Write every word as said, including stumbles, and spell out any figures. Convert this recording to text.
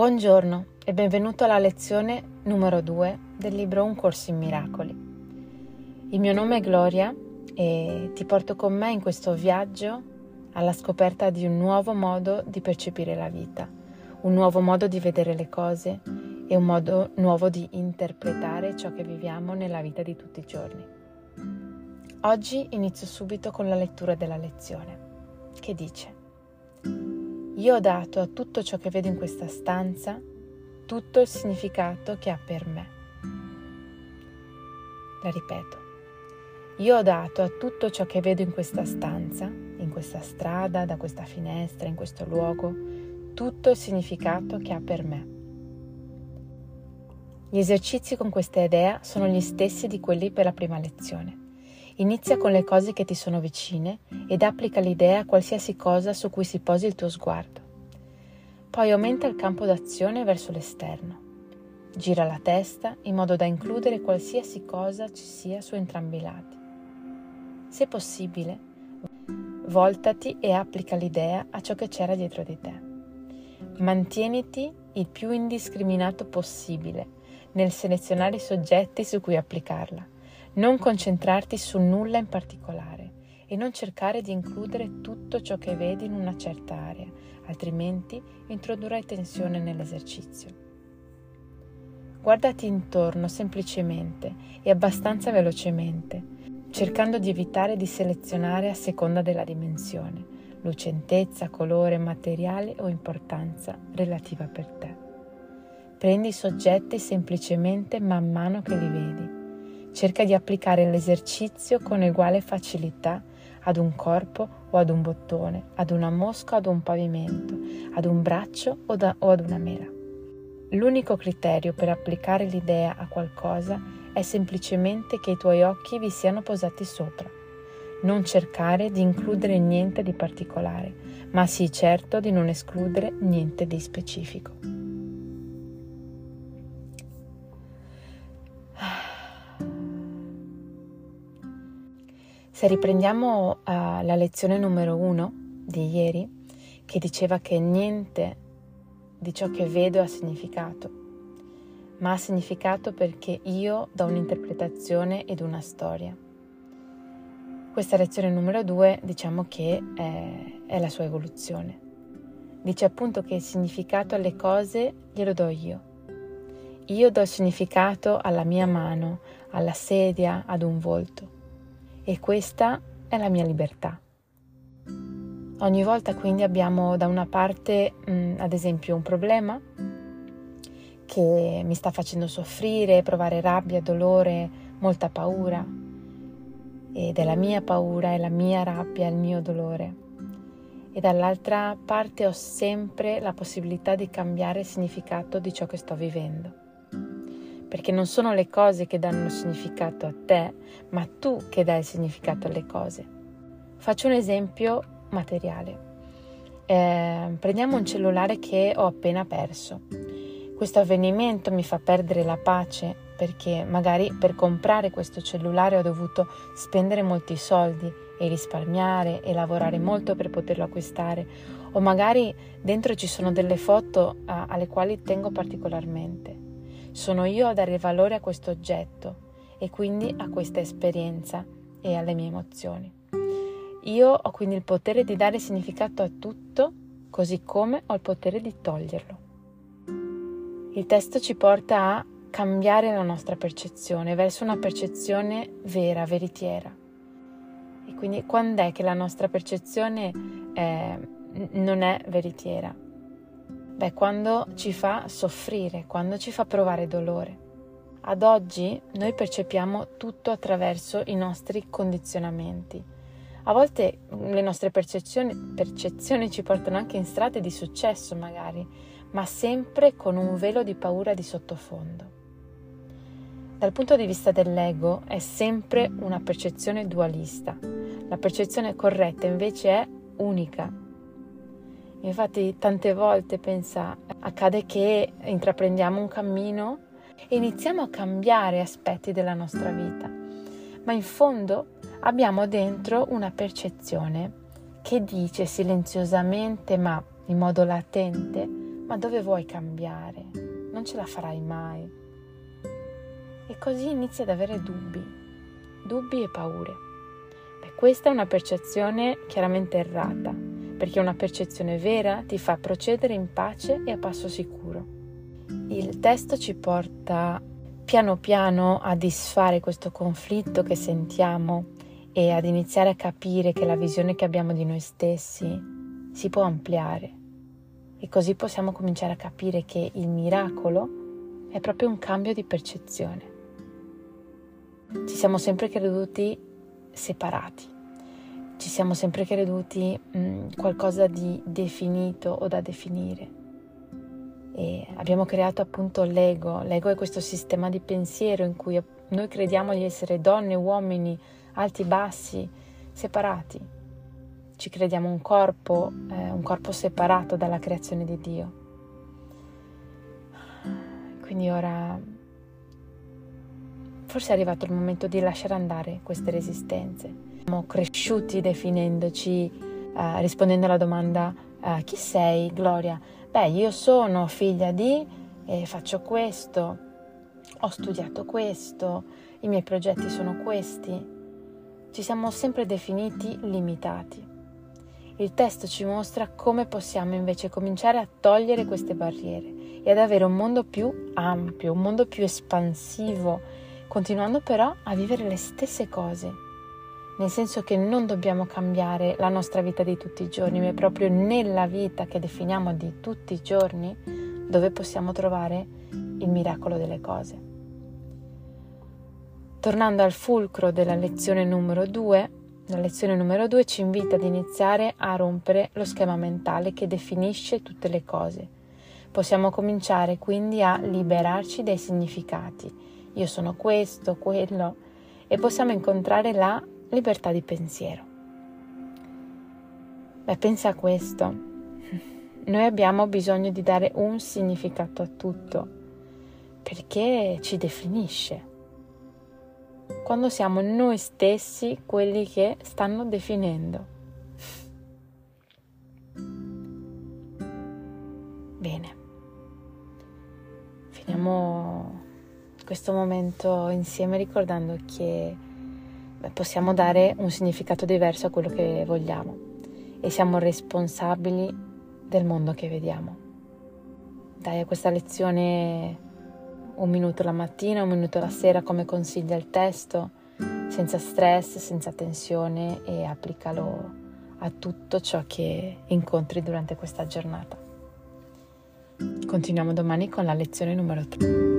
Buongiorno e benvenuto alla lezione numero due del libro Un Corso in Miracoli. Il mio nome è Gloria e ti porto con me in questo viaggio alla scoperta di un nuovo modo di percepire la vita, un nuovo modo di vedere le cose e un modo nuovo di interpretare ciò che viviamo nella vita di tutti i giorni. Oggi inizio subito con la lettura della lezione, che dice: Io ho dato a tutto ciò che vedo in questa stanza tutto il significato che ha per me. La ripeto. Io ho dato a tutto ciò che vedo in questa stanza, in questa strada, da questa finestra, in questo luogo, tutto il significato che ha per me. Gli esercizi con questa idea sono gli stessi di quelli per la prima lezione. Inizia con le cose che ti sono vicine ed applica l'idea a qualsiasi cosa su cui si posi il tuo sguardo. Poi aumenta il campo d'azione verso l'esterno. Gira la testa in modo da includere qualsiasi cosa ci sia su entrambi i lati. Se possibile, voltati e applica l'idea a ciò che c'era dietro di te. Mantieniti il più indiscriminato possibile nel selezionare i soggetti su cui applicarla. Non concentrarti su nulla in particolare e non cercare di includere tutto ciò che vedi in una certa area, altrimenti introdurrai tensione nell'esercizio. Guardati intorno semplicemente e abbastanza velocemente, cercando di evitare di selezionare a seconda della dimensione, lucentezza, colore, materiale o importanza relativa per te. Prendi i soggetti semplicemente man mano che li vedi. Cerca di applicare l'esercizio con uguale facilità ad un corpo o ad un bottone, ad una mosca o ad un pavimento, ad un braccio o, da, o ad una mela. L'unico criterio per applicare l'idea a qualcosa è semplicemente che i tuoi occhi vi siano posati sopra. Non cercare di includere niente di particolare, ma sii certo di non escludere niente di specifico. Se riprendiamo uh, la lezione numero uno di ieri, che diceva che niente di ciò che vedo ha significato, ma ha significato perché io do un'interpretazione ed una storia. Questa lezione numero due diciamo che è, è la sua evoluzione. Dice appunto che il significato alle cose glielo do io. Io do il significato alla mia mano, alla sedia, ad un volto. E questa è la mia libertà. Ogni volta quindi abbiamo da una parte, mh, ad esempio, un problema che mi sta facendo soffrire, provare rabbia, dolore, molta paura. Ed è la mia paura, è la mia rabbia, è il mio dolore. E dall'altra parte ho sempre la possibilità di cambiare il significato di ciò che sto vivendo. Perché non sono le cose che danno significato a te, ma tu che dai significato alle cose. Faccio un esempio materiale. Eh, prendiamo un cellulare che ho appena perso. Questo avvenimento mi fa perdere la pace, perché magari per comprare questo cellulare ho dovuto spendere molti soldi e risparmiare e lavorare molto per poterlo acquistare. O magari dentro ci sono delle foto a, alle quali tengo particolarmente. Sono io a dare valore a questo oggetto e quindi a questa esperienza e alle mie emozioni. Io ho quindi il potere di dare significato a tutto, così come ho il potere di toglierlo. Il testo ci porta a cambiare la nostra percezione verso una percezione vera, veritiera. E quindi quando è che la nostra percezione eh, non è veritiera? Beh, quando ci fa soffrire, quando ci fa provare dolore. Ad oggi noi percepiamo tutto attraverso i nostri condizionamenti. A volte le nostre percezioni, percezioni ci portano anche in strade di successo magari, ma sempre con un velo di paura di sottofondo. Dal punto di vista dell'ego è sempre una percezione dualista. La percezione corretta invece è unica. Infatti tante volte pensa, accade che intraprendiamo un cammino e iniziamo a cambiare aspetti della nostra vita, ma in fondo abbiamo dentro una percezione che dice silenziosamente ma in modo latente: ma dove vuoi cambiare? Non ce la farai mai. E così inizi ad avere dubbi, dubbi e paure. Beh, questa è una percezione chiaramente errata, perché una percezione vera ti fa procedere in pace e a passo sicuro. Il testo ci porta piano piano a disfare questo conflitto che sentiamo e ad iniziare a capire che la visione che abbiamo di noi stessi si può ampliare. E così possiamo cominciare a capire che il miracolo è proprio un cambio di percezione. Ci siamo sempre creduti separati, ci siamo sempre creduti mh, qualcosa di definito o da definire. E abbiamo creato appunto l'ego. L'ego è questo sistema di pensiero in cui noi crediamo di essere donne, uomini, alti, bassi, separati. Ci crediamo un corpo, eh, un corpo separato dalla creazione di Dio. Quindi ora forse è arrivato il momento di lasciare andare queste resistenze. Siamo cresciuti definendoci, eh, rispondendo alla domanda eh, chi sei, Gloria? Beh, io sono figlia di, eh, faccio questo, ho studiato questo, i miei progetti sono questi. Ci siamo sempre definiti limitati. Il testo ci mostra come possiamo invece cominciare a togliere queste barriere e ad avere un mondo più ampio, un mondo più espansivo, continuando però a vivere le stesse cose, nel senso che non dobbiamo cambiare la nostra vita di tutti i giorni, ma è proprio nella vita che definiamo di tutti i giorni dove possiamo trovare il miracolo delle cose. Tornando al fulcro della lezione numero due, la lezione numero due ci invita ad iniziare a rompere lo schema mentale che definisce tutte le cose. Possiamo cominciare quindi a liberarci dai significati. Io sono questo, quello, e possiamo incontrare la libertà di pensiero. Beh, pensa a questo. Noi abbiamo bisogno di dare un significato a tutto, perché ci definisce. Quando siamo noi stessi quelli che stanno definendo. Bene, finiamo questo momento insieme ricordando che possiamo dare un significato diverso a quello che vogliamo e siamo responsabili del mondo che vediamo. Dai a questa lezione un minuto la mattina, un minuto la sera, come consiglia il testo, senza stress, senza tensione, e applicalo a tutto ciò che incontri durante questa giornata. Continuiamo domani con la lezione numero tre.